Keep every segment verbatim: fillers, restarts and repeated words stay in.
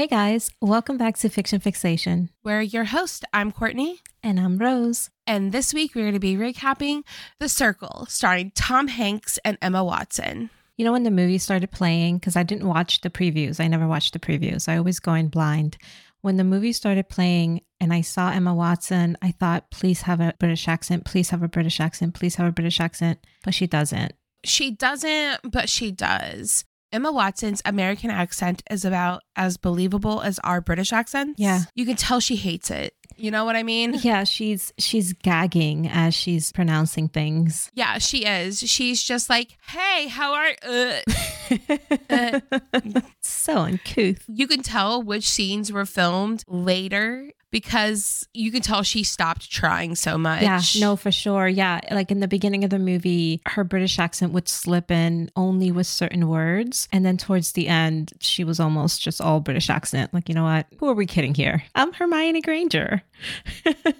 Hey guys, welcome back to Fiction Fixation. We're your host. I'm Courtney. And I'm Rose. And this week we're going to be recapping The Circle, starring Tom Hanks and Emma Watson. You know, when the movie started playing, because I didn't watch the previews. I never watched the previews. I always go in blind. When the movie started playing and I saw Emma Watson, I thought, please have a British accent. Please have a British accent. Please have a British accent. But she doesn't. She doesn't, but she does. Emma Watson's American accent is about as believable as our British accents. Yeah. You can tell she hates it. You know what I mean? Yeah, she's she's gagging as she's pronouncing things. Yeah, she is. She's just like, hey, how are you? Uh, uh. So uncouth. You can tell which scenes were filmed later because you can tell she stopped trying so much. Yeah, no, for sure. Yeah, like in the beginning of the movie, her British accent would slip in only with certain words. And then towards the end, she was almost just all British accent. Like, you know what? Who are we kidding here? I'm Hermione Granger.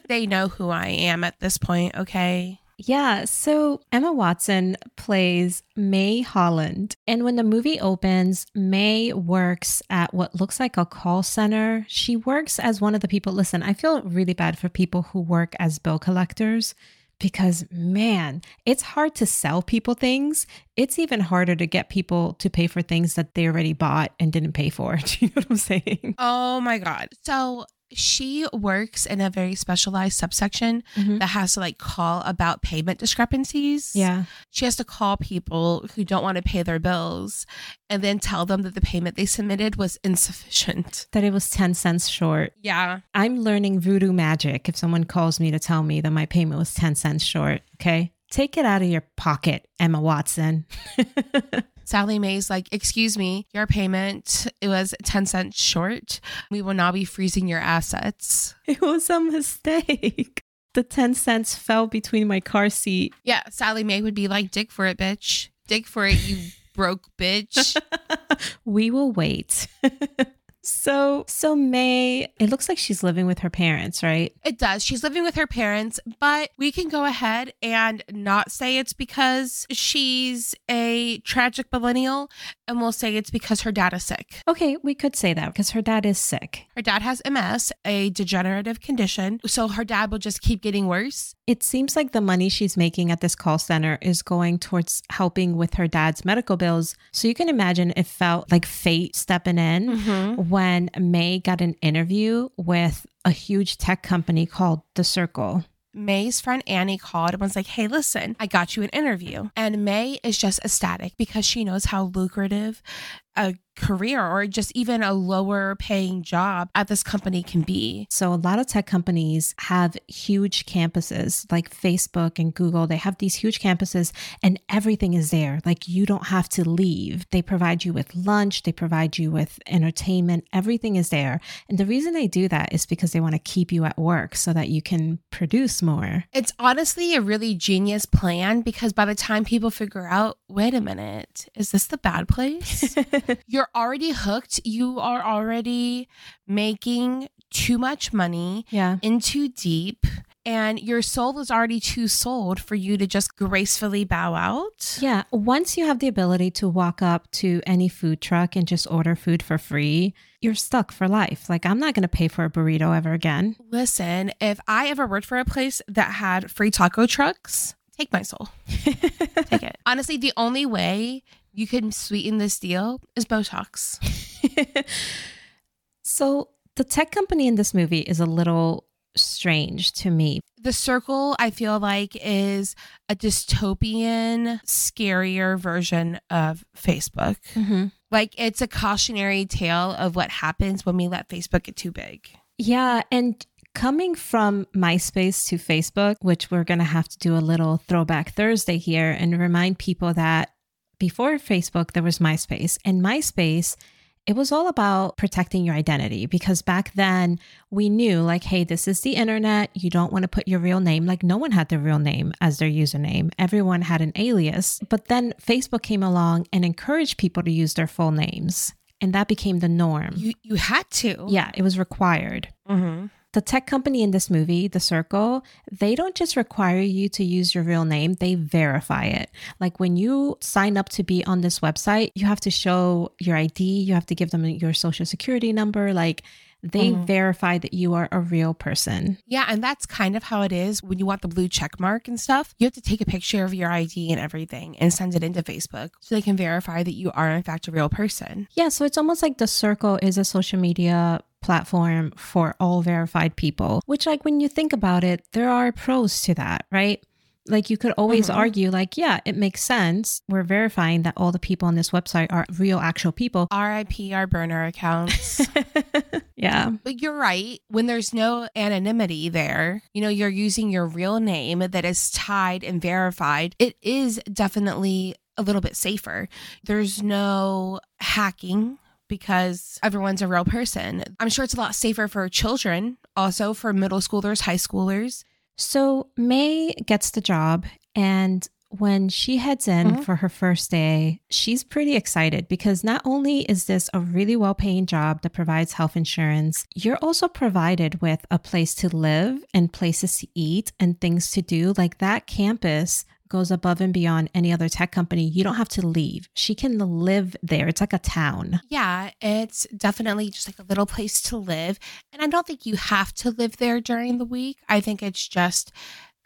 They know who I am at this point, okay? Yeah, so Emma Watson plays May Holland. And when the movie opens, May works at what looks like a call center. She works as one of the people. Listen, I feel really bad for people who work as bill collectors because, man, it's hard to sell people things. It's even harder to get people to pay for things that they already bought and didn't pay for. Do you know what I'm saying? Oh, my God. So she works in a very specialized subsection mm-hmm. that has to like call about payment discrepancies. Yeah. She has to call people who don't want to pay their bills and then tell them that the payment they submitted was insufficient. That it was ten cents short. Yeah. I'm learning voodoo magic if someone calls me to tell me that my payment was ten cents short. Okay. Take it out of your pocket, Emma Watson. Sally Mae's like, excuse me, your payment, it was ten cents short. We will now be freezing your assets. It was a mistake. The ten cents fell between my car seat. Yeah, Sally Mae would be like, dig for it, bitch. Dig for it, you broke bitch. We will wait. So, so May, it looks like she's living with her parents, right? It does. She's living with her parents, but we can go ahead and not say it's because she's a tragic millennial, and we'll say it's because her dad is sick. Okay, we could say that because her dad is sick. Her dad has M S, a degenerative condition, so her dad will just keep getting worse. It seems like the money she's making at this call center is going towards helping with her dad's medical bills. So you can imagine it felt like fate stepping in. Mm-hmm. When May got an interview with a huge tech company called The Circle. May's friend Annie called and was like, hey, listen, I got you an interview. And May is just ecstatic because she knows how lucrative a career or just even a lower paying job at this company can be. So a lot of tech companies have huge campuses like Facebook and Google. They have these huge campuses and everything is there. Like you don't have to leave. They provide you with lunch. They provide you with entertainment. Everything is there. And the reason they do that is because they want to keep you at work so that you can produce more. It's honestly a really genius plan because by the time people figure out, wait a minute, is this the bad place? You're already hooked. You are already making too much money, yeah, in too deep, and your soul is already too sold for you to just gracefully bow out. Yeah. Once you have the ability to walk up to any food truck and just order food for free, you're stuck for life. Like, I'm not going to pay for a burrito ever again. Listen, if I ever worked for a place that had free taco trucks, take my soul. Take it. Honestly, the only way you can sweeten this deal is Botox. So the tech company in this movie is a little strange to me. The Circle, I feel like, is a dystopian, scarier version of Facebook. Mm-hmm. Like it's a cautionary tale of what happens when we let Facebook get too big. Yeah. And coming from MySpace to Facebook, which we're going to have to do a little throwback Thursday here and remind people that before Facebook, there was MySpace. And MySpace, it was all about protecting your identity because back then we knew like, hey, this is the internet. You don't want to put your real name. Like no one had their real name as their username. Everyone had an alias. But then Facebook came along and encouraged people to use their full names. And that became the norm. You you had to. Yeah, it was required. Mm-hmm. The tech company in this movie, The Circle, they don't just require you to use your real name, they verify it. Like when you sign up to be on this website, you have to show your I D, you have to give them your social security number, like they mm-hmm. verify that you are a real person. Yeah, and that's kind of how it is when you want the blue check mark and stuff. You have to take a picture of your I D and everything and send it into Facebook so they can verify that you are in fact a real person. Yeah, so it's almost like The Circle is a social media platform for all verified people, which like when you think about it, there are pros to that, right? Like you could always mm-hmm. argue like, yeah, it makes sense. We're verifying that all the people on this website are real, actual people. R I P our burner accounts. Yeah. But you're right. When there's no anonymity there, you know, you're using your real name that is tied and verified. It is definitely a little bit safer. There's no hacking because everyone's a real person. I'm sure it's a lot safer for children, also for middle schoolers, high schoolers. So May gets the job, and when she heads in mm-hmm. for her first day, she's pretty excited because not only is this a really well-paying job that provides health insurance, you're also provided with a place to live and places to eat and things to do. Like that campus goes above and beyond any other tech company. You don't have to leave. She can live there. It's like a town. Yeah, it's definitely just like a little place to live. And I don't think you have to live there during the week. I think it's just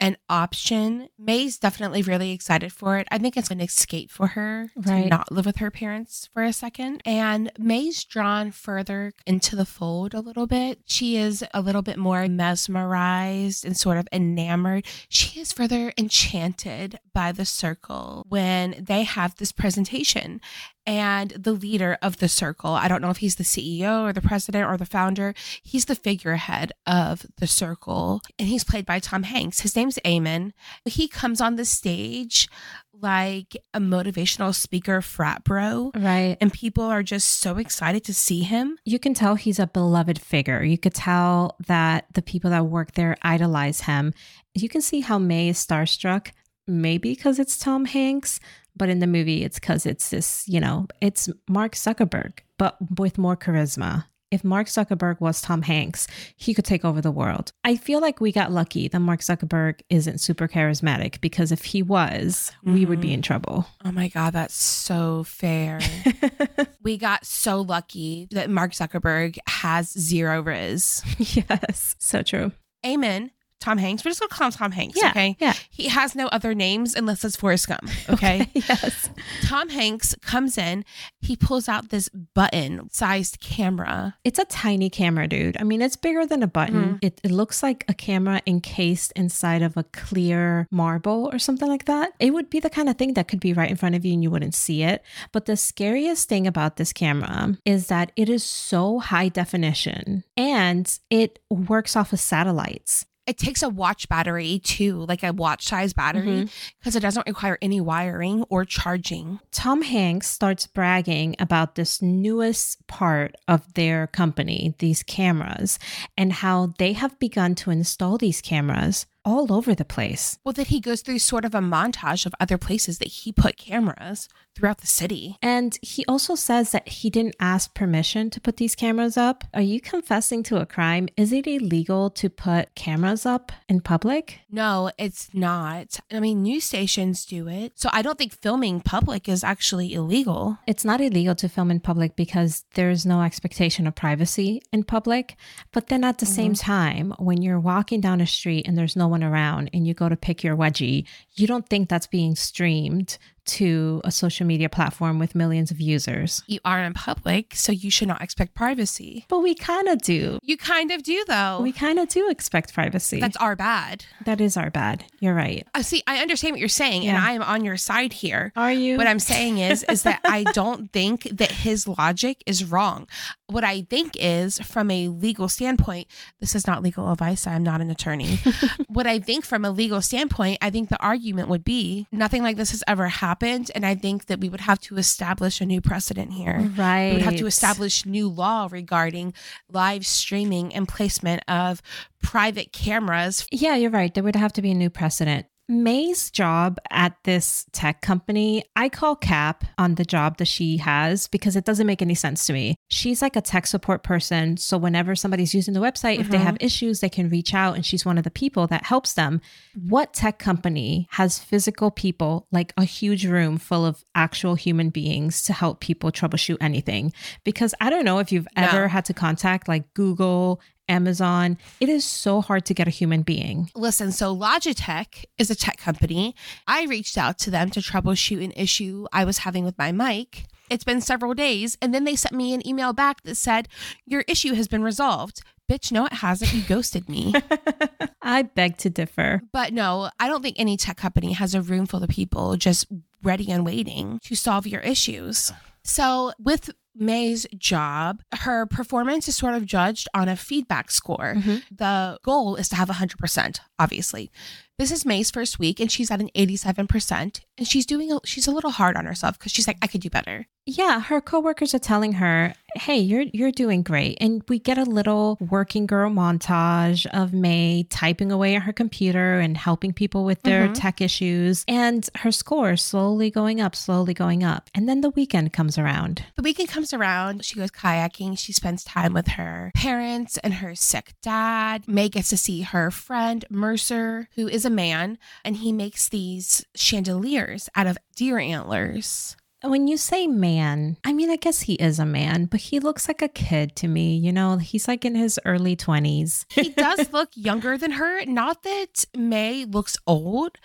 an option. May's definitely really excited for it. I think it's an escape for her right. to not live with her parents for a second. And May's drawn further into the fold a little bit. She is a little bit more mesmerized and sort of enamored. She is further enchanted by The Circle when they have this presentation. And the leader of The Circle, I don't know if he's the C E O or the president or the founder, he's the figurehead of The Circle. And he's played by Tom Hanks. His name's Eamon. He comes on the stage like a motivational speaker frat bro. Right. And people are just so excited to see him. You can tell he's a beloved figure. You could tell that the people that work there idolize him. You can see how May is starstruck, maybe because it's Tom Hanks. But in the movie, it's because it's this, you know, it's Mark Zuckerberg, but with more charisma. If Mark Zuckerberg was Tom Hanks, he could take over the world. I feel like we got lucky that Mark Zuckerberg isn't super charismatic, because if he was, mm-hmm. we would be in trouble. Oh my God, that's so fair. We got so lucky that Mark Zuckerberg has zero riz. Yes, so true. Amen. Tom Hanks. We're just going to call him Tom Hanks, yeah, okay? Yeah. He has no other names unless it's Forrest Gump, okay? Okay? Yes. Tom Hanks comes in. He pulls out this button-sized camera. It's a tiny camera, dude. I mean, it's bigger than a button. Mm-hmm. It, it looks like a camera encased inside of a clear marble or something like that. It would be the kind of thing that could be right in front of you and you wouldn't see it. But the scariest thing about this camera is that it is so high definition and it works off of satellites. It takes a watch battery too, like a watch size battery, because mm-hmm. it doesn't require any wiring or charging. Tom Hanks starts bragging about this newest part of their company, these cameras, and how they have begun to install these cameras all over the place. Well, that he goes through sort of a montage of other places that he put cameras throughout the city. And he also says that he didn't ask permission to put these cameras up. Are you confessing to a crime? Is it illegal to put cameras up in public? No, it's not. I mean, news stations do it. So I don't think filming public is actually illegal. It's not illegal to film in public because there's no expectation of privacy in public. But then at the mm-hmm. same time, when you're walking down a street and there's no one around and you go to pick your wedgie, you don't think that's being streamed to a social media platform with millions of users. You are in public, so you should not expect privacy. But we kind of do. You kind of do, though. We kind of do expect privacy. That's our bad. That is our bad. You're right. Uh, see, I understand what you're saying, yeah. And I am on your side here. Are you? What I'm saying is, is that I don't think that his logic is wrong. What I think is, from a legal standpoint, this is not legal advice. I'm not an attorney. What I think from a legal standpoint, I think the argument would be nothing like this has ever happened. Happened, and I think that we would have to establish a new precedent here. Right. We would have to establish new law regarding live streaming and placement of private cameras. Yeah, you're right. There would have to be a new precedent. May's job at this tech company, I call cap on the job that she has because it doesn't make any sense to me. She's like a tech support person. So whenever somebody's using the website, mm-hmm. if they have issues, they can reach out and she's one of the people that helps them. What tech company has physical people, like a huge room full of actual human beings to help people troubleshoot anything? Because I don't know if you've no. ever had to contact like Google, Amazon. It is so hard to get a human being. Listen, so Logitech is a tech company. I reached out to them to troubleshoot an issue I was having with my mic. It's been several days. And then they sent me an email back that said, your issue has been resolved. Bitch, no, it hasn't. You ghosted me. I beg to differ. But no, I don't think any tech company has a room full of people just ready and waiting to solve your issues. So with May's job, her performance is sort of judged on a feedback score. Mm-hmm. The goal is to have one hundred percent, obviously. This is May's first week and she's at an eighty-seven percent and she's doing, a, she's a little hard on herself because she's like, I could do better. Yeah. Her coworkers are telling her, hey, you're, you're doing great. And we get a little working girl montage of May typing away at her computer and helping people with their mm-hmm. tech issues and her score slowly going up, slowly going up. And then the weekend comes around. The weekend comes around. She goes kayaking. She spends time with her parents and her sick dad. May gets to see her friend, Mercer, who is a man, and he makes these chandeliers out of deer antlers. When you say man, I mean, I guess he is a man, but he looks like a kid to me. You know, he's like in his early twenties. He does look younger than her. Not that May looks old,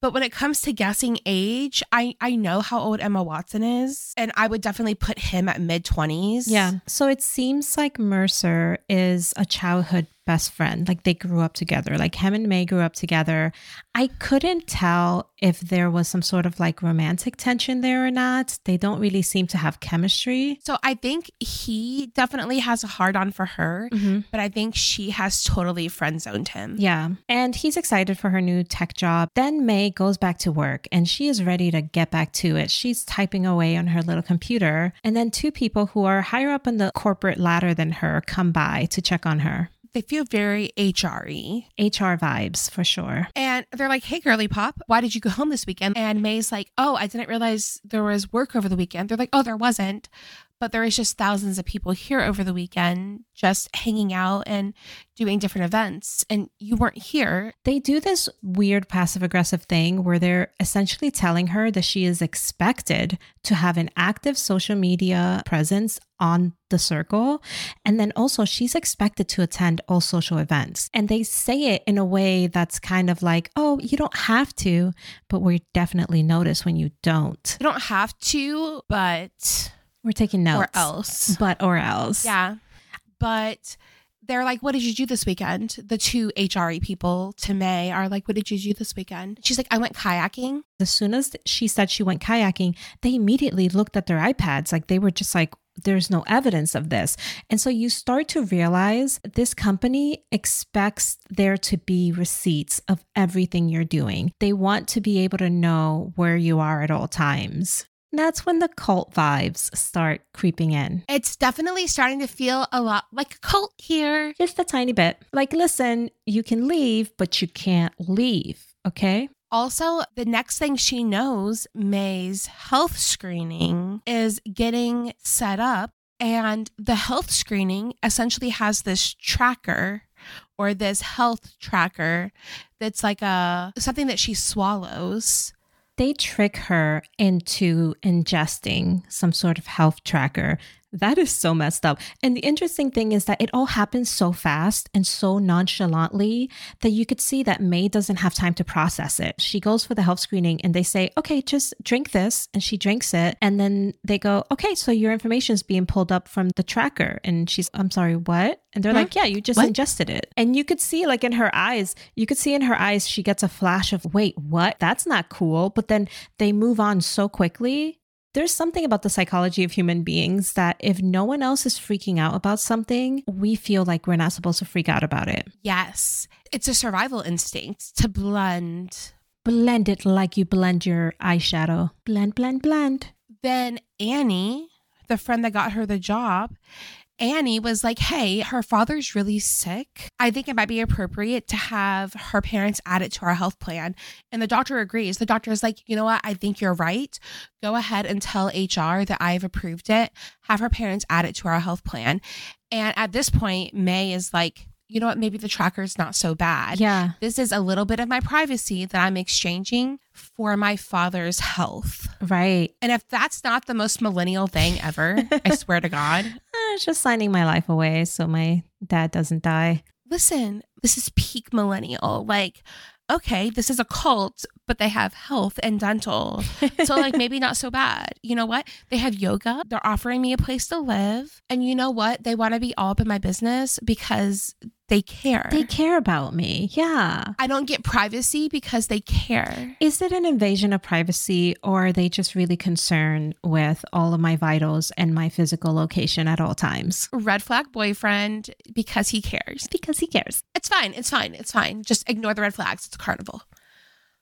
but when it comes to guessing age, I, I know how old Emma Watson is, and I would definitely put him at mid-twenties. Yeah. So it seems like Mercer is a childhood best friend. Like they grew up together, like him and May grew up together. I couldn't tell if there was some sort of like romantic tension there or not. They don't really seem to have chemistry. So I think he definitely has a hard on for her, mm-hmm. but I think she has totally friend-zoned him. Yeah. And he's excited for her new tech job. Then May goes back to work and she is ready to get back to it. She's typing away on her little computer. And then two people who are higher up on the corporate ladder than her come by to check on her. They feel very H R-y. H R vibes, for sure. And they're like, hey, girly pop, why did you go home this weekend? And May's like, oh, I didn't realize there was work over the weekend. They're like, oh, there wasn't. But there is just thousands of people here over the weekend just hanging out and doing different events. And you weren't here. They do this weird passive aggressive thing where they're essentially telling her that she is expected to have an active social media presence on the circle. And then also she's expected to attend all social events. And they say it in a way that's kind of like, oh, you don't have to, but we definitely notice when you don't. You don't have to, but... We're taking notes. Or else. But or else. Yeah. But they're like, what did you do this weekend? The two H R-y people to May are like, what did you do this weekend? She's like, I went kayaking. As soon as she said she went kayaking, they immediately looked at their iPads. Like they were just like, there's no evidence of this. And so you start to realize this company expects there to be receipts of everything you're doing. They want to be able to know where you are at all times. That's when the cult vibes start creeping in. It's definitely starting to feel a lot like a cult here. Just a tiny bit. Like, listen, you can leave, but you can't leave, okay? Also, the next thing she knows, May's health screening is getting set up. And the health screening essentially has this tracker or this health tracker that's like a something that she swallows. They trick her into ingesting some sort of health tracker. That is so messed up. And the interesting thing is that it all happens so fast and so nonchalantly that you could see that May doesn't have time to process it. She goes for the health screening and they say, okay, just drink this. And she drinks it. And then they go, okay, so your information is being pulled up from the tracker. And she's, I'm sorry, what? And they're huh? like, yeah, you just what? ingested it. And you could see like in her eyes, you could see in her eyes, she gets a flash of, wait, what? That's not cool. But then they move on so quickly. There's something about the psychology of human beings that if no one else is freaking out about something, we feel like we're not supposed to freak out about it. Yes. It's a survival instinct to blend. Blend it like you blend your eyeshadow. Blend, blend, blend. Then Annie, the friend that got her the job, Annie was like, hey, her father's really sick. I think it might be appropriate to have her parents add it to our health plan. And the doctor agrees. The doctor is like, you know what? I think you're right. Go ahead and tell H R that I've approved it. Have her parents add it to our health plan. And at this point, May is like, you know what? Maybe the tracker's not so bad. Yeah. This is a little bit of my privacy that I'm exchanging for my father's health. Right. And if that's not the most millennial thing ever, I swear to God. I was just signing my life away so my dad doesn't die. Listen, this is peak millennial. Like, okay, this is a cult, but they have health and dental. So like maybe not so bad. You know what? They have yoga. They're offering me a place to live. And you know what? They want to be all up in my business because they care. They care about me. Yeah. I don't get privacy because they care. Is it an invasion of privacy, or are they just really concerned with all of my vitals and my physical location at all times? Red flag boyfriend because he cares. Because he cares. It's fine. It's fine. It's fine. Just ignore the red flags. It's a carnival.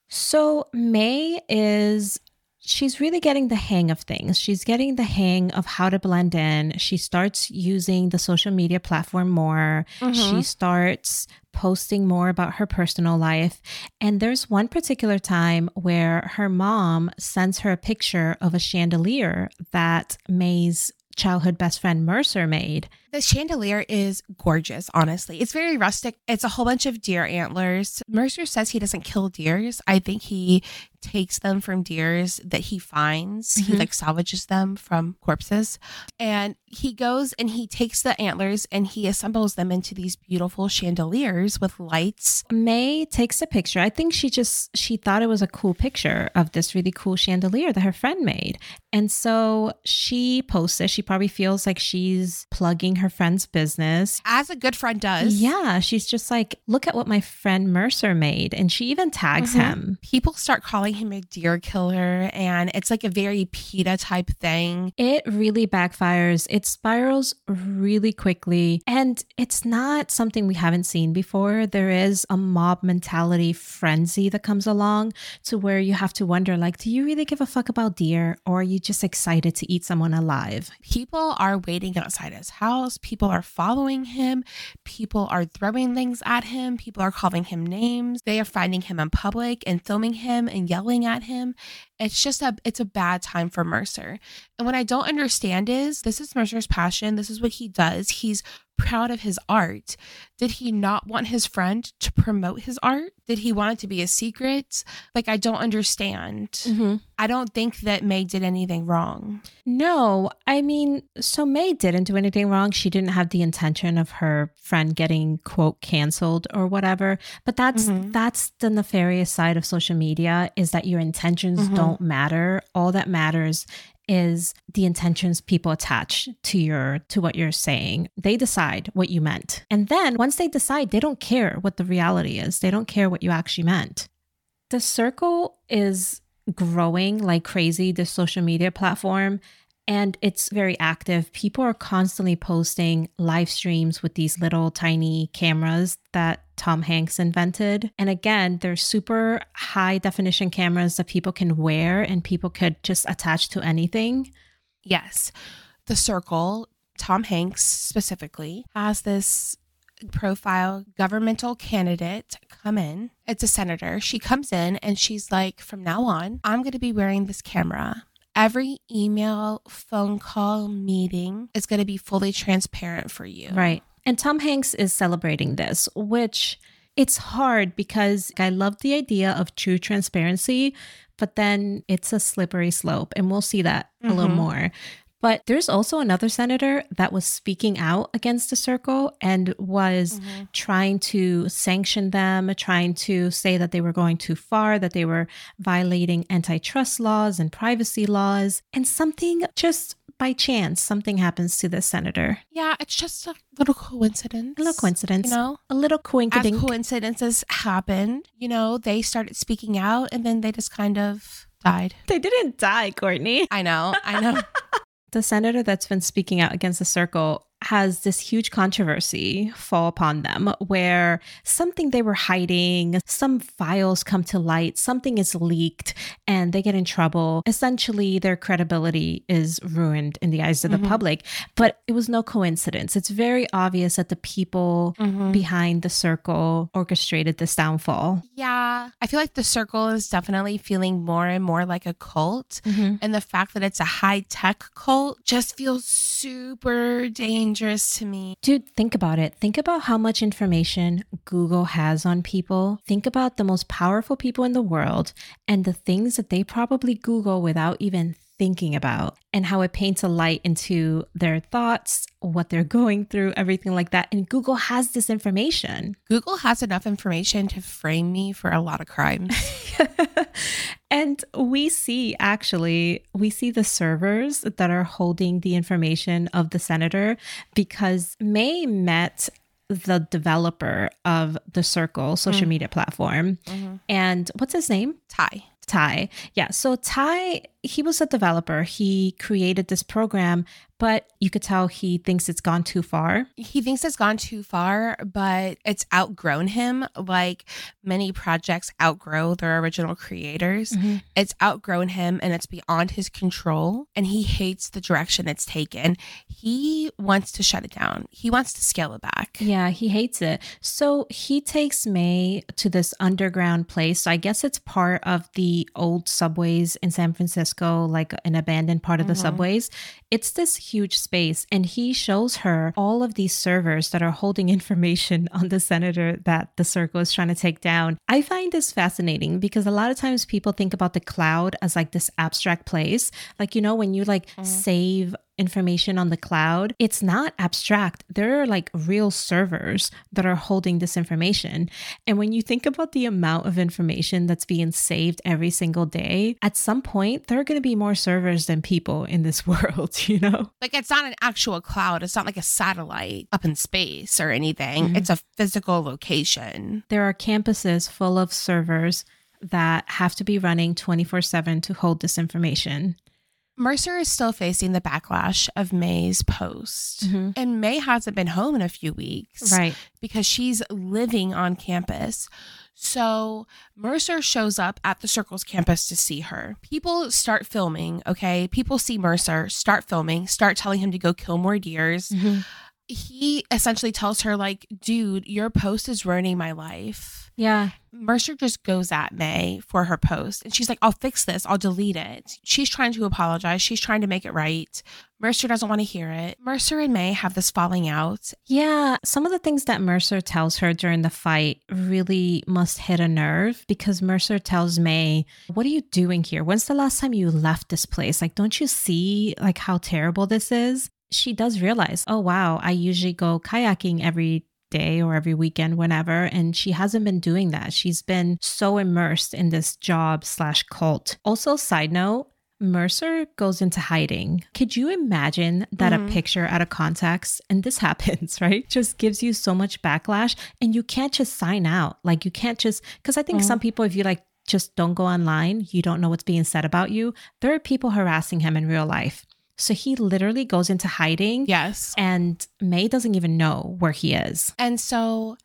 So May is, she's really getting the hang of things. She's getting the hang of how to blend in. She starts using the social media platform more. Mm-hmm. She starts posting more about her personal life. And there's one particular time where her mom sends her a picture of a chandelier that May's childhood best friend Mercer made. The chandelier is gorgeous, honestly. It's very rustic. It's a whole bunch of deer antlers. Mercer says he doesn't kill deers. I think he takes them from deers that he finds. Mm-hmm. He like salvages them from corpses. And he goes and he takes the antlers and he assembles them into these beautiful chandeliers with lights. May takes a picture. I think she just, she thought it was a cool picture of this really cool chandelier that her friend made. And so she posts it. She probably feels like she's plugging her Her friend's business, as a good friend does. Yeah, she's just like, look at what my friend Mercer made. And she even tags mm-hmm. him. People start calling him a deer killer, and it's like a very PETA type thing. It really backfires. It spirals really quickly, and it's not something we haven't seen before. There is a mob mentality frenzy that comes along to where you have to wonder, like, do you really give a fuck about deer, or are you just excited to eat someone alive? People are waiting outside his house. People are following him. People are throwing things at him. People are calling him names. They are finding him in public and filming him and yelling at him. It's just a, it's a bad time for Mercer. And what I don't understand is this is Mercer's passion. This is what he does. He's proud of his art. Did he not want his friend to promote his art? Did he want it to be a secret? Like, I don't understand. Mm-hmm. I don't think that May did anything wrong. No, I mean, so May didn't do anything wrong. She didn't have the intention of her friend getting, quote, canceled or whatever. But that's mm-hmm. that's the nefarious side of social media, is that your intentions mm-hmm. don't matter. All that matters is the intentions people attach to your to what you're saying. They decide what you meant. And then once they decide, they don't care what the reality is. They don't care what you actually meant. The Circle is growing like crazy, the social media platform, and it's very active. People are constantly posting live streams with these little tiny cameras that Tom Hanks invented. And again, they're super high definition cameras that people can wear and people could just attach to anything. Yes. The Circle, Tom Hanks specifically, has this profile governmental candidate come in. It's a senator. She comes in and she's like, from now on, I'm going to be wearing this camera. Every email, phone call, meeting is going to be fully transparent for you. Right. And Tom Hanks is celebrating this, which it's hard because I love the idea of true transparency, but then it's a slippery slope. And we'll see that mm-hmm. a little more. But there's also another senator that was speaking out against the Circle and was mm-hmm. trying to sanction them, trying to say that they were going too far, that they were violating antitrust laws and privacy laws. And something just by chance, something happens to this senator. Yeah, it's just a little coincidence. A little coincidence. You know? A little coincidence. As coincidences happened, you know, they started speaking out and then they just kind of died. They didn't die, Courtney. I know. I know. The senator that's been speaking out against the Circle has this huge controversy fall upon them where something they were hiding, some files come to light, something is leaked, and they get in trouble. Essentially, their credibility is ruined in the eyes of mm-hmm. the public. But it was no coincidence. It's very obvious that the people mm-hmm. behind The Circle orchestrated this downfall. Yeah. I feel like The Circle is definitely feeling more and more like a cult. Mm-hmm. And the fact that it's a high-tech cult just feels super dangerous to me. Dude, think about it. Think about how much information Google has on people. Think about the most powerful people in the world and the things that they probably Google without even thinking about, and how it paints a light into their thoughts, what they're going through, everything like that. And Google has this information. Google has enough information to frame me for a lot of crimes. And we see, actually, we see the servers that are holding the information of the senator, because May met the developer of The Circle social mm. media platform. Mm-hmm. And what's his name? Tai. Tai. Yeah. So Tai, he was a developer. He created this program, but you could tell he thinks it's gone too far. He thinks it's gone too far, but it's outgrown him. Like many projects outgrow their original creators. Mm-hmm. It's outgrown him and it's beyond his control. And he hates the direction it's taken. He wants to shut it down. He wants to scale it back. Yeah, he hates it. So he takes May to this underground place. So I guess it's part of the old subways in San Francisco, like an abandoned part of the mm-hmm. subways. It's this huge space, and he shows her all of these servers that are holding information on the senator that The Circle is trying to take down. I find this fascinating because a lot of times people think about the cloud as like this abstract place. Like, you know, when you like mm-hmm. save information on the cloud, it's not abstract. There are like real servers that are holding this information. And when you think about the amount of information that's being saved every single day, at some point, there are going to be more servers than people in this world, you know? Like, it's not an actual cloud. It's not like a satellite up in space or anything. Mm-hmm. It's a physical location. There are campuses full of servers that have to be running twenty-four seven to hold this information. Mercer is still facing the backlash of May's post. Mm-hmm. And May hasn't been home in a few weeks. Right. Because she's living on campus. So Mercer shows up at the Circle's campus to see her. People start filming, okay? People see Mercer, start filming, start telling him to go kill more deers. Mm-hmm. He essentially tells her, like, dude, your post is ruining my life. Yeah. Mercer just goes at May for her post. And she's like, I'll fix this. I'll delete it. She's trying to apologize. She's trying to make it right. Mercer doesn't want to hear it. Mercer and May have this falling out. Yeah. Some of the things that Mercer tells her during the fight really must hit a nerve, because Mercer tells May, what are you doing here? When's the last time you left this place? Like, don't you see like how terrible this is? She does realize, oh, wow, I usually go kayaking every day or every weekend, whenever. And she hasn't been doing that. She's been so immersed in this job slash cult. Also, side note, Mercer goes into hiding. Could you imagine that mm-hmm. a picture out of context, and this happens, right? Just gives you so much backlash, and you can't just sign out. Like, you can't just, because I think mm-hmm. some people, if you like, just don't go online, you don't know what's being said about you. There are people harassing him in real life. So he literally goes into hiding. Yes. And May doesn't even know where he is. And so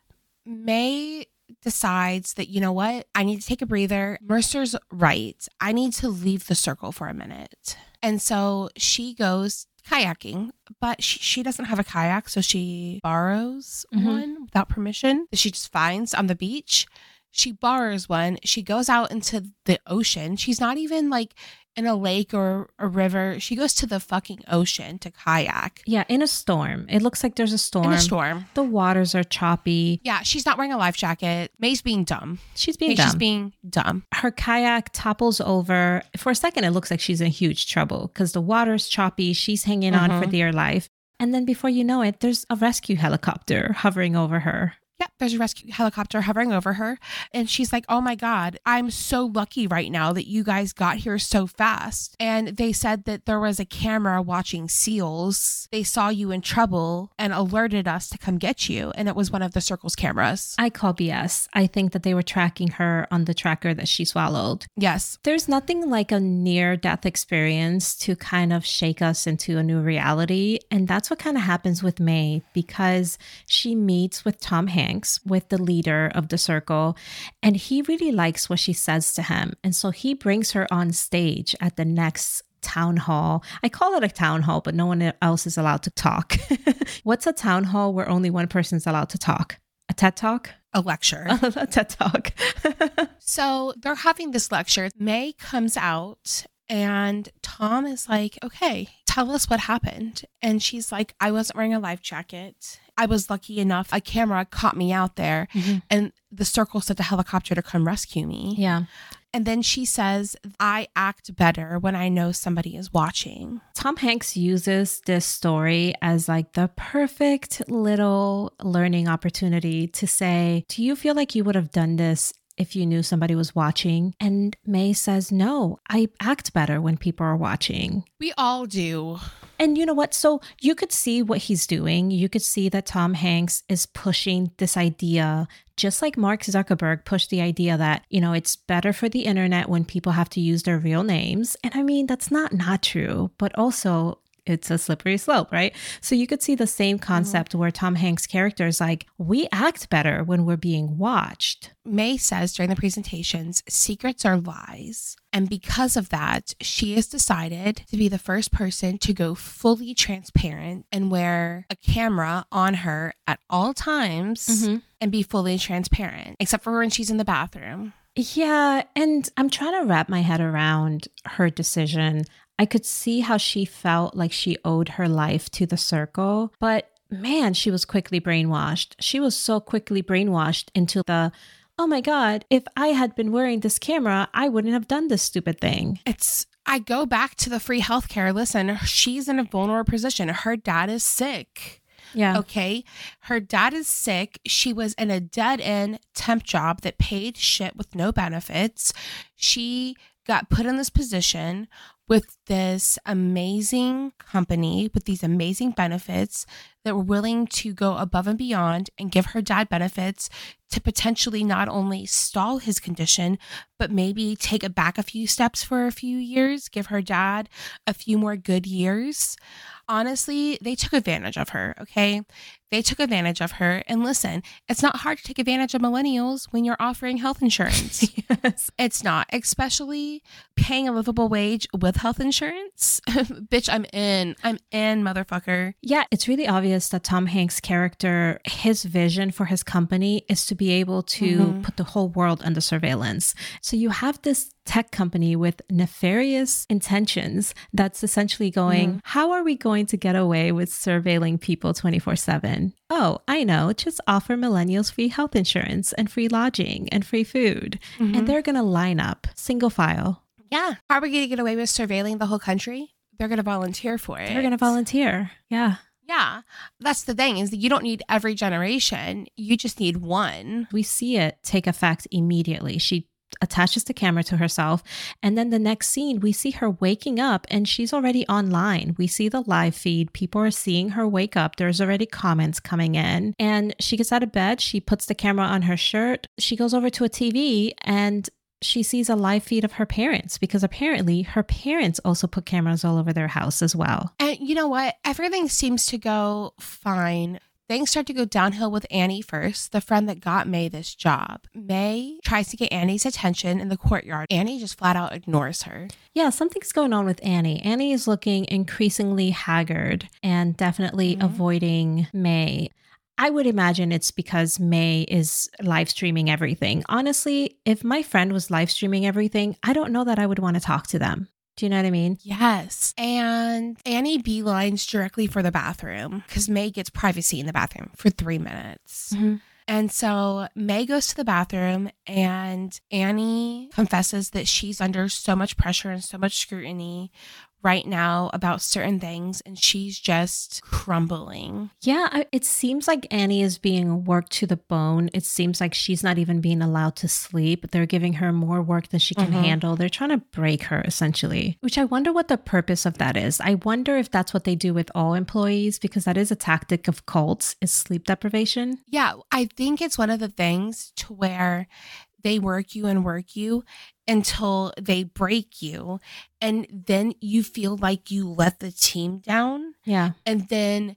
May decides that, you know what? I need to take a breather. Mercer's right. I need to leave the Circle for a minute. And so she goes kayaking, but she, she doesn't have a kayak. So she borrows mm-hmm. one without permission that she just finds on the beach. She borrows one. She goes out into the ocean. She's not even like in a lake or a river. She goes to the fucking ocean to kayak. Yeah, in a storm. It looks like there's a storm. In a storm. The waters are choppy. Yeah, she's not wearing a life jacket. May's being dumb. She's being May, dumb. She's being dumb. Her kayak topples over. For a second, it looks like she's in huge trouble because the water's choppy. She's hanging mm-hmm. on for dear life. And then before you know it, there's a rescue helicopter hovering over her. yep, there's a rescue helicopter hovering over her. And she's like, oh my God, I'm so lucky right now that you guys got here so fast. And they said that there was a camera watching SEALs. They saw you in trouble and alerted us to come get you. And it was one of the Circle's cameras. I call B S. I think that they were tracking her on the tracker that she swallowed. Yes. There's nothing like a near-death experience to kind of shake us into a new reality. And that's what kind of happens with May, because she meets with Tom Hanks, with the leader of the Circle, and he really likes what she says to him. And so he brings her on stage at the next town hall. I call it a town hall, but no one else is allowed to talk. What's a town hall where only one person is allowed to talk? A TED Talk? A lecture. A TED Talk. So they're having this lecture. May comes out and Tom is like, okay, tell us what happened. And she's like, I wasn't wearing a life jacket. I was lucky enough. A camera caught me out there. Mm-hmm. And the Circle sent a helicopter to come rescue me. Yeah. And then she says, I act better when I know somebody is watching. Tom Hanks uses this story as like the perfect little learning opportunity to say, do you feel like you would have done this if you knew somebody was watching? And May says, no, I act better when people are watching. We all do. And you know what? So you could see what he's doing. You could see that Tom Hanks is pushing this idea, just like Mark Zuckerberg pushed the idea that, you know, it's better for the internet when people have to use their real names. And I mean, that's not not true, but also it's a slippery slope, right? So you could see the same concept mm-hmm. where Tom Hanks' character is like, we act better when we're being watched. May says during the presentations, secrets are lies. And because of that, she has decided to be the first person to go fully transparent and wear a camera on her at all times mm-hmm. and be fully transparent, except for when she's in the bathroom. Yeah. And I'm trying to wrap my head around her decision. I could see how she felt like she owed her life to the Circle, but man, she was quickly brainwashed. She was so quickly brainwashed into the, oh my God, if I had been wearing this camera, I wouldn't have done this stupid thing. It's, I go back to the free healthcare. Listen, she's in a vulnerable position. Her dad is sick. Yeah. Okay. Her dad is sick. She was in a dead end temp job that paid shit with no benefits. She got put in this position with this amazing company, with these amazing benefits that were willing to go above and beyond and give her dad benefits to potentially not only stall his condition, but maybe take it back a few steps for a few years, give her dad a few more good years. Honestly, they took advantage of her, okay? They took advantage of her. And listen, it's not hard to take advantage of millennials when you're offering health insurance. Yes. It's not, especially paying a livable wage with health insurance. Bitch, I'm in. I'm in, motherfucker. Yeah, it's really obvious that Tom Hanks' character, his vision for his company is to be able to mm-hmm. put the whole world under surveillance. So you have this tech company with nefarious intentions that's essentially going, mm-hmm. how are we going to get away with surveilling people twenty-four seven? Oh, I know, just offer millennials free health insurance and free lodging and free food. Mm-hmm. And they're going to line up single file. Yeah. How are we going to get away with surveilling the whole country? They're going to volunteer for it. They're going to volunteer. Yeah. Yeah. That's the thing, is that you don't need every generation. You just need one. We see it take effect immediately. She attaches the camera to herself. And then the next scene, we see her waking up and she's already online. We see the live feed. People are seeing her wake up. There's already comments coming in. And she gets out of bed. She puts the camera on her shirt. She goes over to a T V and she sees a live feed of her parents, because apparently her parents also put cameras all over their house as well. And you know what? Everything seems to go fine. Things start to go downhill with Annie first, the friend that got May this job. May tries to get Annie's attention in the courtyard. Annie just flat out ignores her. Yeah, something's going on with Annie. Annie is looking increasingly haggard and definitely mm-hmm. avoiding May. I would imagine it's because May is live streaming everything. Honestly, if my friend was live streaming everything, I don't know that I would want to talk to them. Do you know what I mean? Yes. And Annie beelines directly for the bathroom because May gets privacy in the bathroom for three minutes. Mm-hmm. And so May goes to the bathroom and Annie confesses that she's under so much pressure and so much scrutiny right now about certain things, and she's just crumbling. Yeah, it seems like Annie is being worked to the bone. It seems like she's not even being allowed to sleep. They're giving her more work than she can mm-hmm. handle. They're trying to break her, essentially, which I wonder what the purpose of that is. I wonder if that's what they do with all employees, because that is a tactic of cults, is sleep deprivation. Yeah, I think it's one of the things to where they work you and work you until they break you. And then you feel like you let the team down. Yeah. And then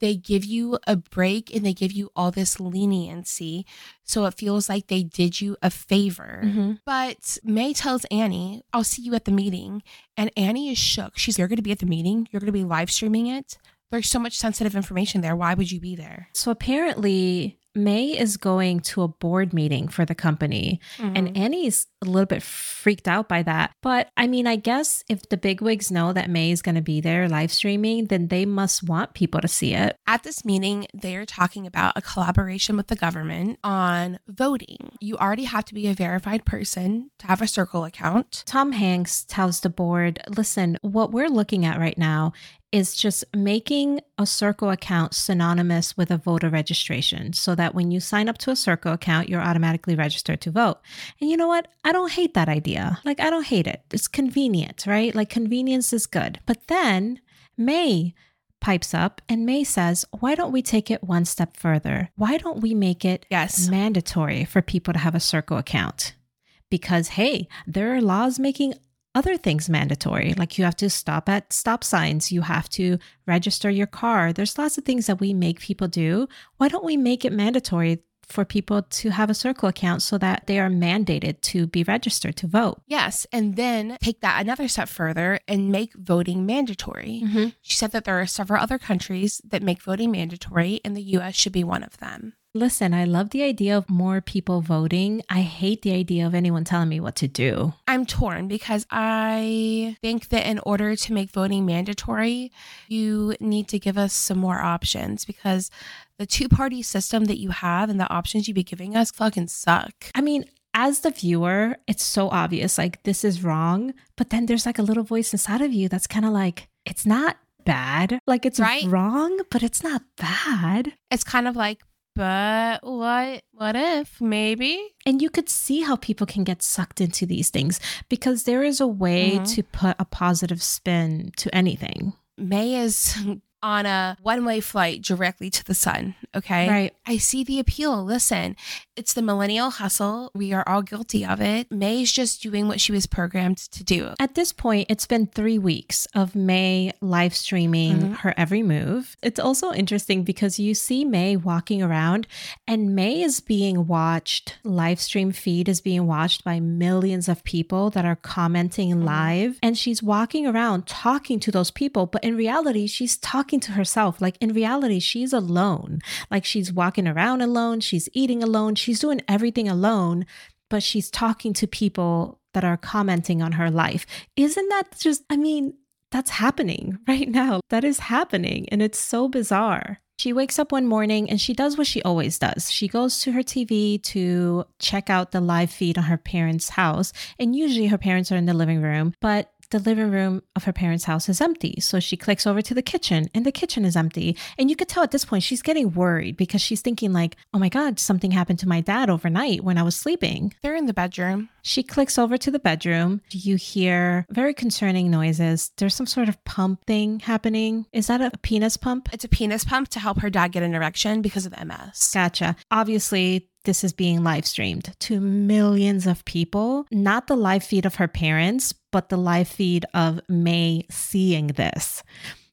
they give you a break and they give you all this leniency. So it feels like they did you a favor. Mm-hmm. But May tells Annie, I'll see you at the meeting. And Annie is shook. She's, you're going to be at the meeting. You're going to be live streaming it. There's so much sensitive information there. Why would you be there? So apparently May is going to a board meeting for the company, mm-hmm. and Annie's a little bit freaked out by that. But I mean, I guess if the bigwigs know that May is going to be there live streaming, then they must want people to see it. At this meeting, they're talking about a collaboration with the government on voting. You already have to be a verified person to have a Circle account. Tom Hanks tells the board, listen, what we're looking at right now is just making a Circle account synonymous with a voter registration so that when you sign up to a Circle account, you're automatically registered to vote. And you know what? I don't hate that idea. Like, I don't hate it. It's convenient, right? Like, convenience is good. But then May pipes up and May says, why don't we take it one step further? Why don't we make it yes. mandatory for people to have a Circle account? Because, hey, there are laws making other things mandatory, like you have to stop at stop signs, you have to register your car. There's lots of things that we make people do. Why don't we make it mandatory for people to have a Circle account so that they are mandated to be registered to vote? Yes. And then take that another step further and make voting mandatory. Mm-hmm. She said that there are several other countries that make voting mandatory, and the U S should be one of them. Listen, I love the idea of more people voting. I hate the idea of anyone telling me what to do. I'm torn because I think that in order to make voting mandatory, you need to give us some more options, because the two-party system that you have and the options you be giving us fucking suck. I mean, as the viewer, it's so obvious, like, this is wrong. But then there's like a little voice inside of you that's kind of like, it's not bad. Like, it's right? wrong, but it's not bad. It's kind of like, but what what if, maybe? And you could see how people can get sucked into these things, because there is a way mm-hmm. to put a positive spin to anything. May is on a one-way flight directly to the sun, okay? Right. I see the appeal. Listen, it's the millennial hustle. We are all guilty of it. May's just doing what she was programmed to do. At this point, it's been three weeks of May live streaming mm-hmm. her every move. It's also interesting because you see May walking around, and May is being watched. Live stream feed is being watched by millions of people that are commenting mm-hmm. live, and she's walking around talking to those people, but in reality, she's talking to herself. Like, in reality, she's alone. Like, she's walking around alone, she's eating alone, she's doing everything alone, but she's talking to people that are commenting on her life. Isn't that just, I mean, that's happening right now. That is happening, and it's so bizarre. She wakes up one morning and she does what she always does. She goes to her T V to check out the live feed on her parents' house, and usually her parents are in the living room, but the living room of her parents' house is empty. So she clicks over to the kitchen, and the kitchen is empty. And you could tell at this point she's getting worried, because she's thinking like, oh my God, something happened to my dad overnight when I was sleeping. They're in the bedroom. She clicks over to the bedroom. You hear very concerning noises. There's some sort of pump thing happening. Is that a penis pump? It's a penis pump to help her dad get an erection because of M S. Gotcha. Obviously, this is being live streamed to millions of people. Not the live feed of her parents, but the live feed of May seeing this.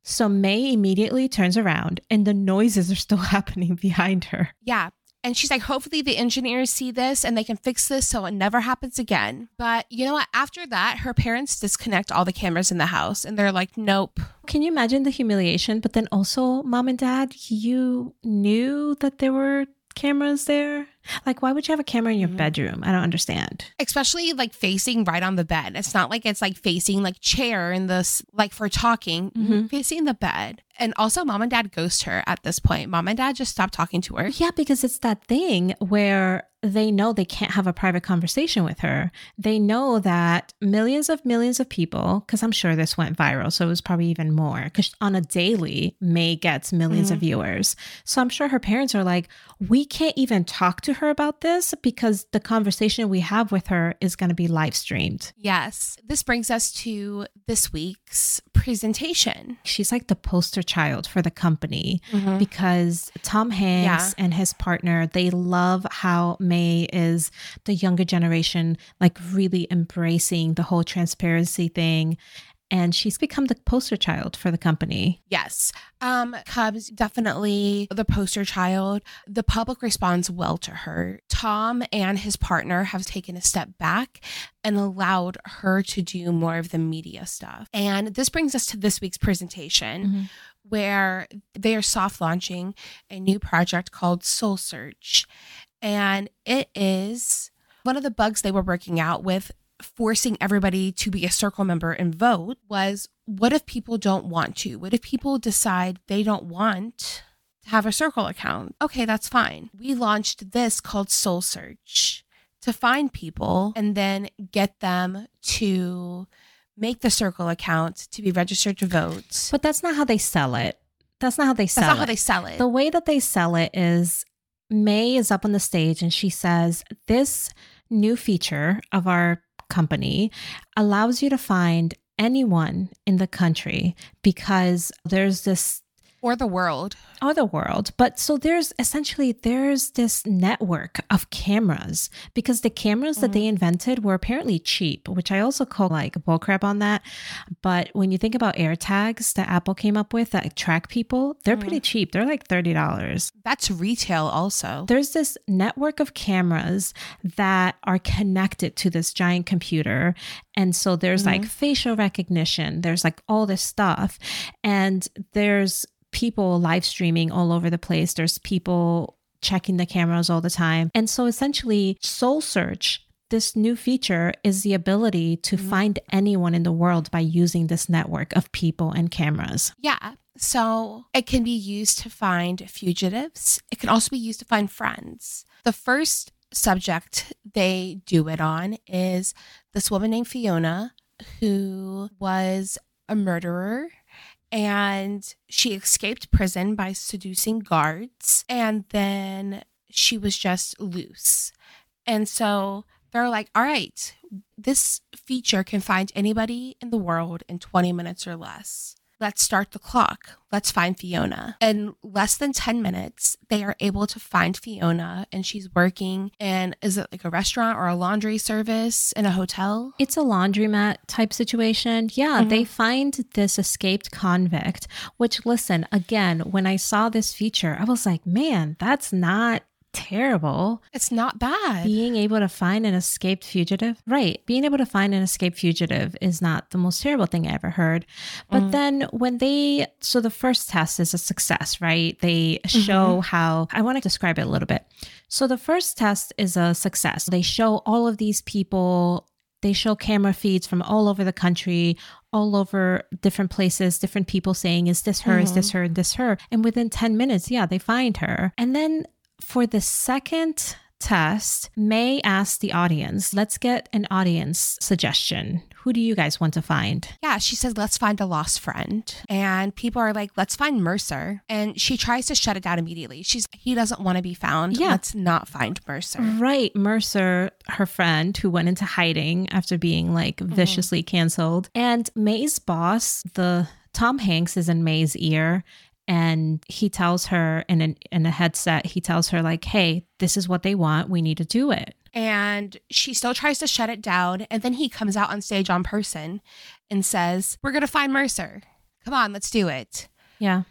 So May immediately turns around, and the noises are still happening behind her. Yeah. And she's like, hopefully the engineers see this and they can fix this so it never happens again. But you know what? After that, her parents disconnect all the cameras in the house, and they're like, nope. Can you imagine the humiliation? But then also, mom and dad, you knew that there were cameras there? Like, why would you have a camera in your bedroom? I don't understand. Especially like facing right on the bed. It's not like it's like facing like chair in this, like for talking, mm-hmm. facing the bed. And also mom and dad ghost her at this point. Mom and dad just stopped talking to her. Yeah, because it's that thing where they know they can't have a private conversation with her. They know that millions of millions of people, because I'm sure this went viral, so it was probably even more, because on a daily, May gets millions mm-hmm. of viewers. So I'm sure her parents are like, we can't even talk to her about this because the conversation we have with her is going to be live streamed. Yes. This brings us to this week's presentation. She's like the poster child for the company mm-hmm. because Tom Hanks yeah. and his partner, they love how May is the younger generation, like really embracing the whole transparency thing. And she's become the poster child for the company. Yes. Um, Cubs, definitely the poster child. The public responds well to her. Tom and his partner have taken a step back and allowed her to do more of the media stuff. And this brings us to this week's presentation, mm-hmm. where they are soft launching a new project called Soul Search. And it is one of the bugs they were working out with forcing everybody to be a circle member and vote was, what if people don't want to? What if people decide they don't want to have a circle account? Okay, that's fine. We launched this called Soul Search to find people and then get them to make the circle account to be registered to vote. But that's not how they sell it. That's not how they sell it. That's not how they sell it. The way that they sell it is May is up on the stage and she says, this new feature of our company allows you to find anyone in the country because there's this or the world or the world. But so there's essentially there's this network of cameras because the cameras mm-hmm. that they invented were apparently cheap, which I also call like bullcrap on that. But when you think about AirTags that Apple came up with that track people, they're mm-hmm. pretty cheap. They're like thirty dollars. That's retail also. There's this network of cameras that are connected to this giant computer. And so there's mm-hmm. like facial recognition. There's like all this stuff. And there's people live streaming all over the place. There's people checking the cameras all the time. And so essentially, Soul Search, this new feature, is the ability to mm-hmm. find anyone in the world by using this network of people and cameras. Yeah. So it can be used to find fugitives. It can also be used to find friends. The first subject they do it on is this woman named Fiona, who was a murderer. And she escaped prison by seducing guards. And then she was just loose. And so they're like, all right, this feature can find anybody in the world in twenty minutes or less. Let's start the clock. Let's find Fiona. In less than ten minutes, they are able to find Fiona, and she's working in, is it like a restaurant or a laundry service in a hotel? It's a laundromat type situation. Yeah, mm-hmm. They find this escaped convict, which, listen, again, when I saw this feature, I was like, man, that's not terrible. It's not bad. Being able to find an escaped fugitive. Right. Being able to find an escaped fugitive is not the most terrible thing I ever heard. But mm. then when they, so the first test is a success, right? They show mm-hmm. how, I want to describe it a little bit. So the first test is a success. They show all of these people, they show camera feeds from all over the country, all over different places, different people saying, is this her? Mm-hmm. Is this her? This her? And within ten minutes, yeah, they find her. And then for the second test, May asked the audience, let's get an audience suggestion. Who do you guys want to find? Yeah, she says, let's find a lost friend. And people are like, let's find Mercer. And she tries to shut it down immediately. She's, he doesn't want to be found. Yeah. Let's not find Mercer. Right. Mercer, her friend who went into hiding after being like mm-hmm. viciously canceled. And May's boss, the Tom Hanks, is in May's ear. And he tells her in, an, in a headset, he tells her like, hey, this is what they want. We need to do it. And she still tries to shut it down. And then he comes out on stage on person and says, we're going to find Mercer. Come on, let's do it. Yeah.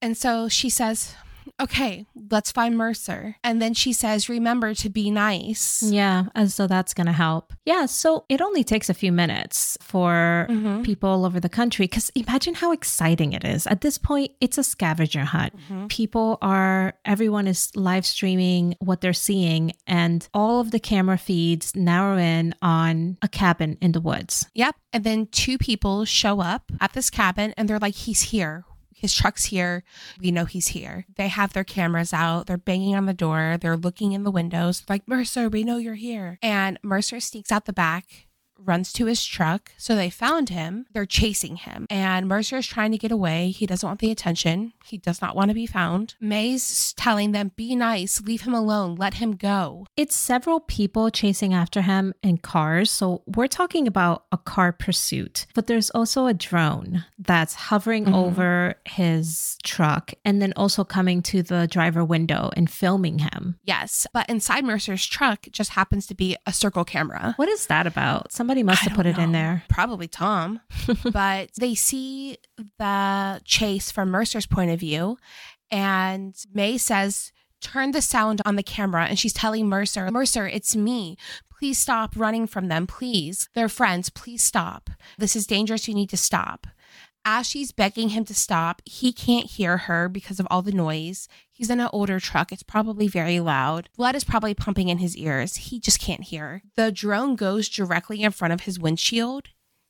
And so she says, okay, let's find Mercer. And then she says, remember to be nice. Yeah. And so that's going to help. Yeah. So it only takes a few minutes for mm-hmm. people all over the country. Because imagine how exciting it is. At this point, it's a scavenger hunt. Mm-hmm. People are, everyone is live streaming what they're seeing. And all of the camera feeds narrow in on a cabin in the woods. Yep. And then two people show up at this cabin and they're like, he's here. His truck's here. We know he's here. They have their cameras out. They're banging on the door. They're looking in the windows like, Mercer, we know you're here. And Mercer sneaks out the back, runs to his truck. So they found him. They're chasing him. And Mercer is trying to get away. He doesn't want the attention. He does not want to be found. May's telling them, be nice. Leave him alone. Let him go. It's several people chasing after him in cars. So we're talking about a car pursuit. But there's also a drone that's hovering mm-hmm. over his truck and then also coming to the driver window and filming him. Yes. But inside Mercer's truck just happens to be a circle camera. What is that about? Somebody Somebody must have put it know. in there. Probably Tom. But they see the chase from Mercer's point of view. And May says, turn the sound on the camera. And she's telling Mercer, Mercer, it's me. Please stop running from them. Please. They're friends. Please stop. This is dangerous. You need to stop. As she's begging him to stop, he can't hear her because of all the noise. He's in an older truck. It's probably very loud. Blood is probably pumping in his ears. He just can't hear. The drone goes directly in front of his windshield.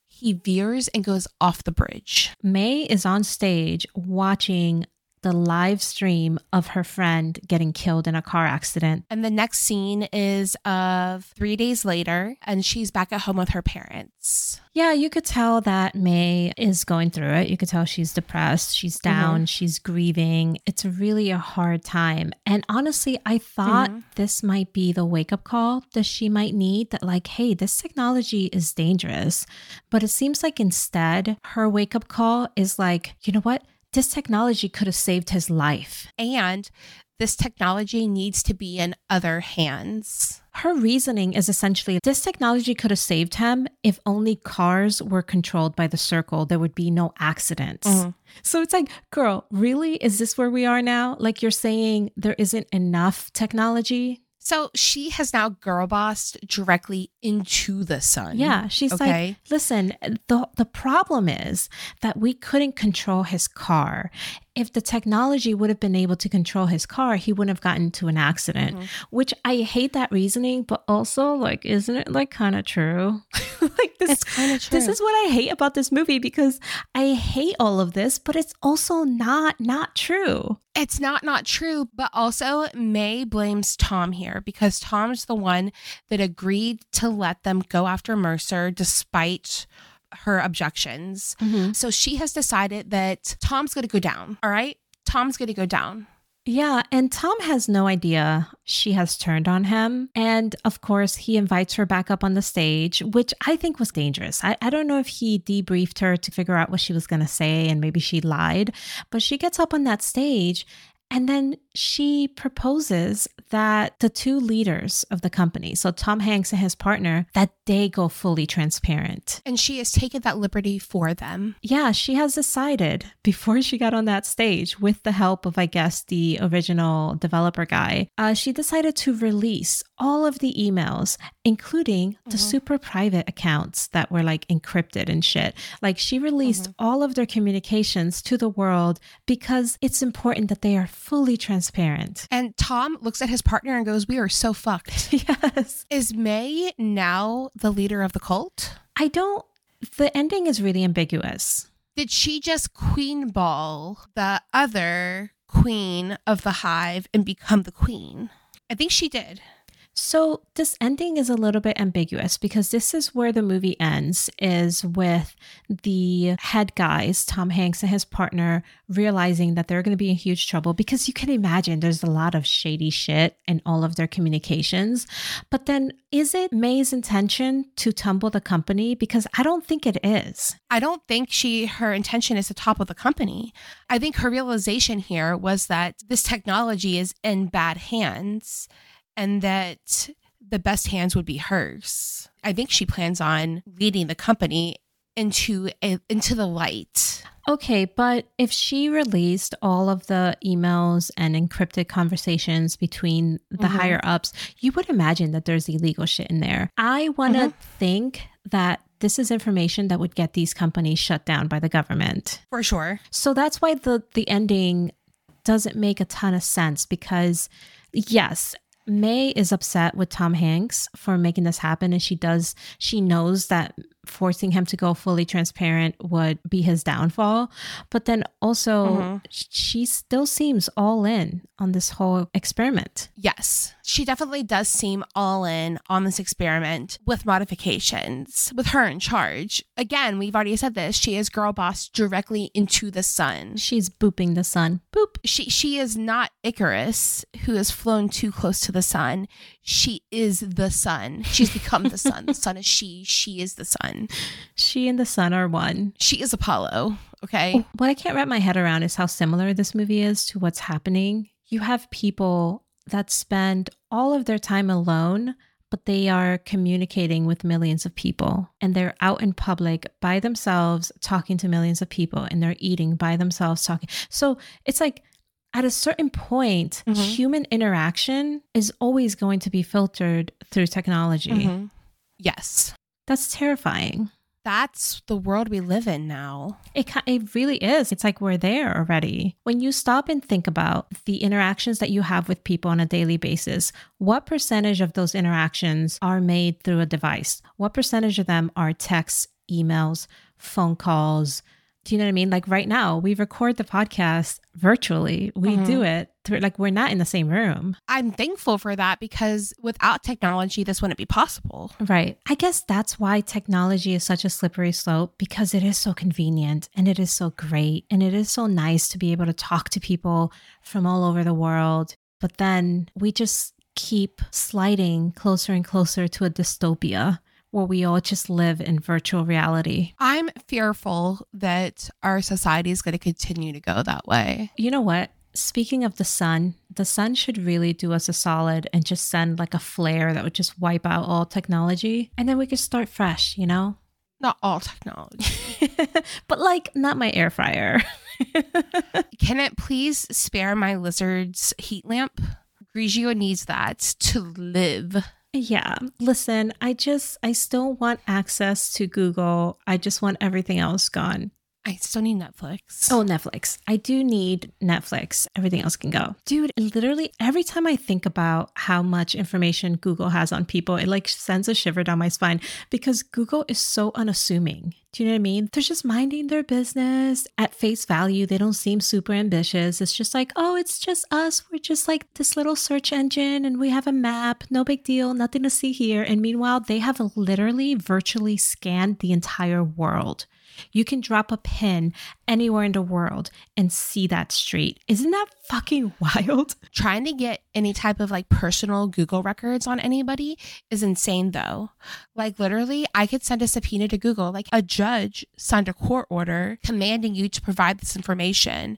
He veers and goes off the bridge. May is on stage watching the live stream of her friend getting killed in a car accident. And the next scene is of three days later, and she's back at home with her parents. Yeah, you could tell that May is going through it. You could tell she's depressed, she's down, mm-hmm. she's grieving. It's really a hard time. And honestly, I thought mm-hmm. this might be the wake-up call that she might need, that like, hey, this technology is dangerous. But it seems like instead, her wake-up call is like, you know what? This technology could have saved his life. And this technology needs to be in other hands. Her reasoning is essentially, this technology could have saved him. If only cars were controlled by the circle, there would be no accidents. Mm-hmm. So it's like, girl, really? Is this where we are now? Like you're saying there isn't enough technology? So she has now girl bossed directly into the sun. Yeah. She's okay? like, listen, the the problem is that we couldn't control his car. If the technology would have been able to control his car, he wouldn't have gotten into an accident, mm-hmm. which I hate that reasoning, but also like, isn't it like kind of true? Like this, it's kind of true. This is what I hate about this movie, because I hate all of this, but it's also not, not true. It's not, not true. But also May blames Tom here, because Tom's the one that agreed to let them go after Mercer despite her objections. Mm-hmm. So she has decided that Tom's going to go down. All right. Tom's going to go down. Yeah. And Tom has no idea she has turned on him. And of course, he invites her back up on the stage, which I think was dangerous. I, I don't know if he debriefed her to figure out what she was going to say, and maybe she lied, but she gets up on that stage and then she proposes that the two leaders of the company, so Tom Hanks and his partner, that they go fully transparent. And she has taken that liberty for them. Yeah, she has decided before she got on that stage, with the help of, I guess, the original developer guy, uh, she decided to release all of the emails, including mm-hmm. the super private accounts that were like encrypted and shit. Like she released mm-hmm. all of their communications to the world, because it's important that they are fully transparent. And Tom looks at his partner and goes, we are so fucked. Yes. Is May now the leader of the cult? I don't, the ending is really ambiguous. Did she just queen ball the other queen of the hive and become the queen? I think she did. So this ending is a little bit ambiguous, because this is where the movie ends, is with the head guys, Tom Hanks and his partner, realizing that they're going to be in huge trouble, because you can imagine there's a lot of shady shit in all of their communications. But then is it May's intention to tumble the company? Because I don't think it is. I don't think she, her intention is to topple the company. I think her realization here was that this technology is in bad hands, and that the best hands would be hers. I think she plans on leading the company into a, into the light. Okay, but if she released all of the emails and encrypted conversations between the mm-hmm. higher ups, you would imagine that there's illegal shit in there. I want to mm-hmm. think that this is information that would get these companies shut down by the government. For sure. So that's why the, the ending doesn't make a ton of sense, because yes, May is upset with Tom Hanks for making this happen, and she does. She knows that forcing him to go fully transparent would be his downfall. But then also, mm-hmm. she still seems all in on this whole experiment. Yes, she definitely does seem all in on this experiment, with modifications, with her in charge. Again, we've already said this. She is girl boss directly into the sun. She's booping the sun. Boop. She, she is not Icarus, who has flown too close to the sun. She is the sun. She's become the sun. The sun is she. She is the sun. She and the sun are one. She is Apollo. Okay. What I can't wrap my head around is how similar this movie is to what's happening. You have people that spend all of their time alone, but they are communicating with millions of people, and they're out in public by themselves talking to millions of people, and they're eating by themselves talking. So it's like, at a certain point, mm-hmm. human interaction is always going to be filtered through technology. Mm-hmm. Yes. That's terrifying. That's the world we live in now. It it really is. It's like we're there already. When you stop and think about the interactions that you have with people on a daily basis, what percentage of those interactions are made through a device? What percentage of them are texts, emails, phone calls? Do you know what I mean? Like right now, we record the podcast virtually. We mm-hmm. do it through, like, we're not in the same room. I'm thankful for that, because without technology, this wouldn't be possible. Right. I guess that's why technology is such a slippery slope, because it is so convenient and it is so great and it is so nice to be able to talk to people from all over the world. But then we just keep sliding closer and closer to a dystopia, where we all just live in virtual reality. I'm fearful that our society is going to continue to go that way. You know what? Speaking of the sun, the sun should really do us a solid and just send like a flare that would just wipe out all technology. And then we could start fresh, you know? Not all technology. But like, not my air fryer. Can it please spare my lizard's heat lamp? Grigio needs that to live. Yeah. Listen, I just, I still want access to Google. I just want everything else gone. I still need Netflix. Oh, Netflix. I do need Netflix. Everything else can go. Dude, literally every time I think about how much information Google has on people, it like sends a shiver down my spine, because Google is so unassuming. Do you know what I mean? They're just minding their business at face value. They don't seem super ambitious. It's just like, oh, it's just us. We're just like this little search engine and we have a map. No big deal. Nothing to see here. And meanwhile, they have literally virtually scanned the entire world. You can drop a pin anywhere in the world and see that street. Isn't that fucking wild? Trying to get any type of like personal Google records on anybody is insane though. Like literally, I could send a subpoena to Google. Like a judge signed a court order commanding you to provide this information.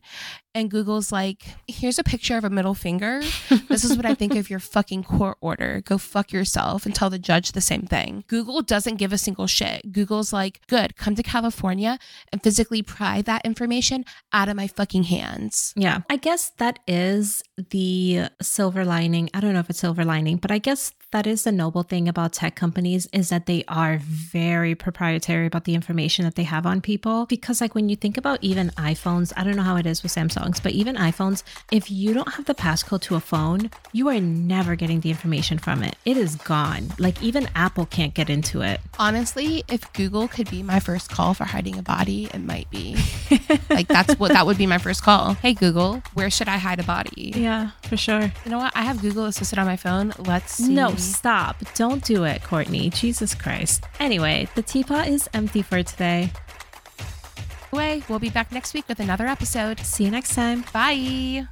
And Google's like, here's a picture of a middle finger. This is what I think of your fucking court order. Go fuck yourself and tell the judge the same thing. Google doesn't give a single shit. Google's like, good, come to California and physically pry that information out of my fucking hands. Yeah. I guess that is the silver lining. I don't know if it's silver lining, but I guess that is the noble thing about tech companies, is that they are very proprietary about the information that they have on people. Because like when you think about even iPhones, I don't know how it is with Samsungs, but even iPhones, if you don't have the passcode to a phone, you are never getting the information from it. It is gone. Like even Apple can't get into it. Honestly, if Google could be my first call for hiding a body, it might be. Like that's what, that would be my first call. Hey Google, where should I hide a body? Yeah, for sure. You know what? I have Google Assistant on my phone. Let's see. No, stop. Don't do it, Courtney. Jesus Christ. Anyway, the teapot is empty for today. Anyway, we'll be back next week with another episode. See you next time. Bye.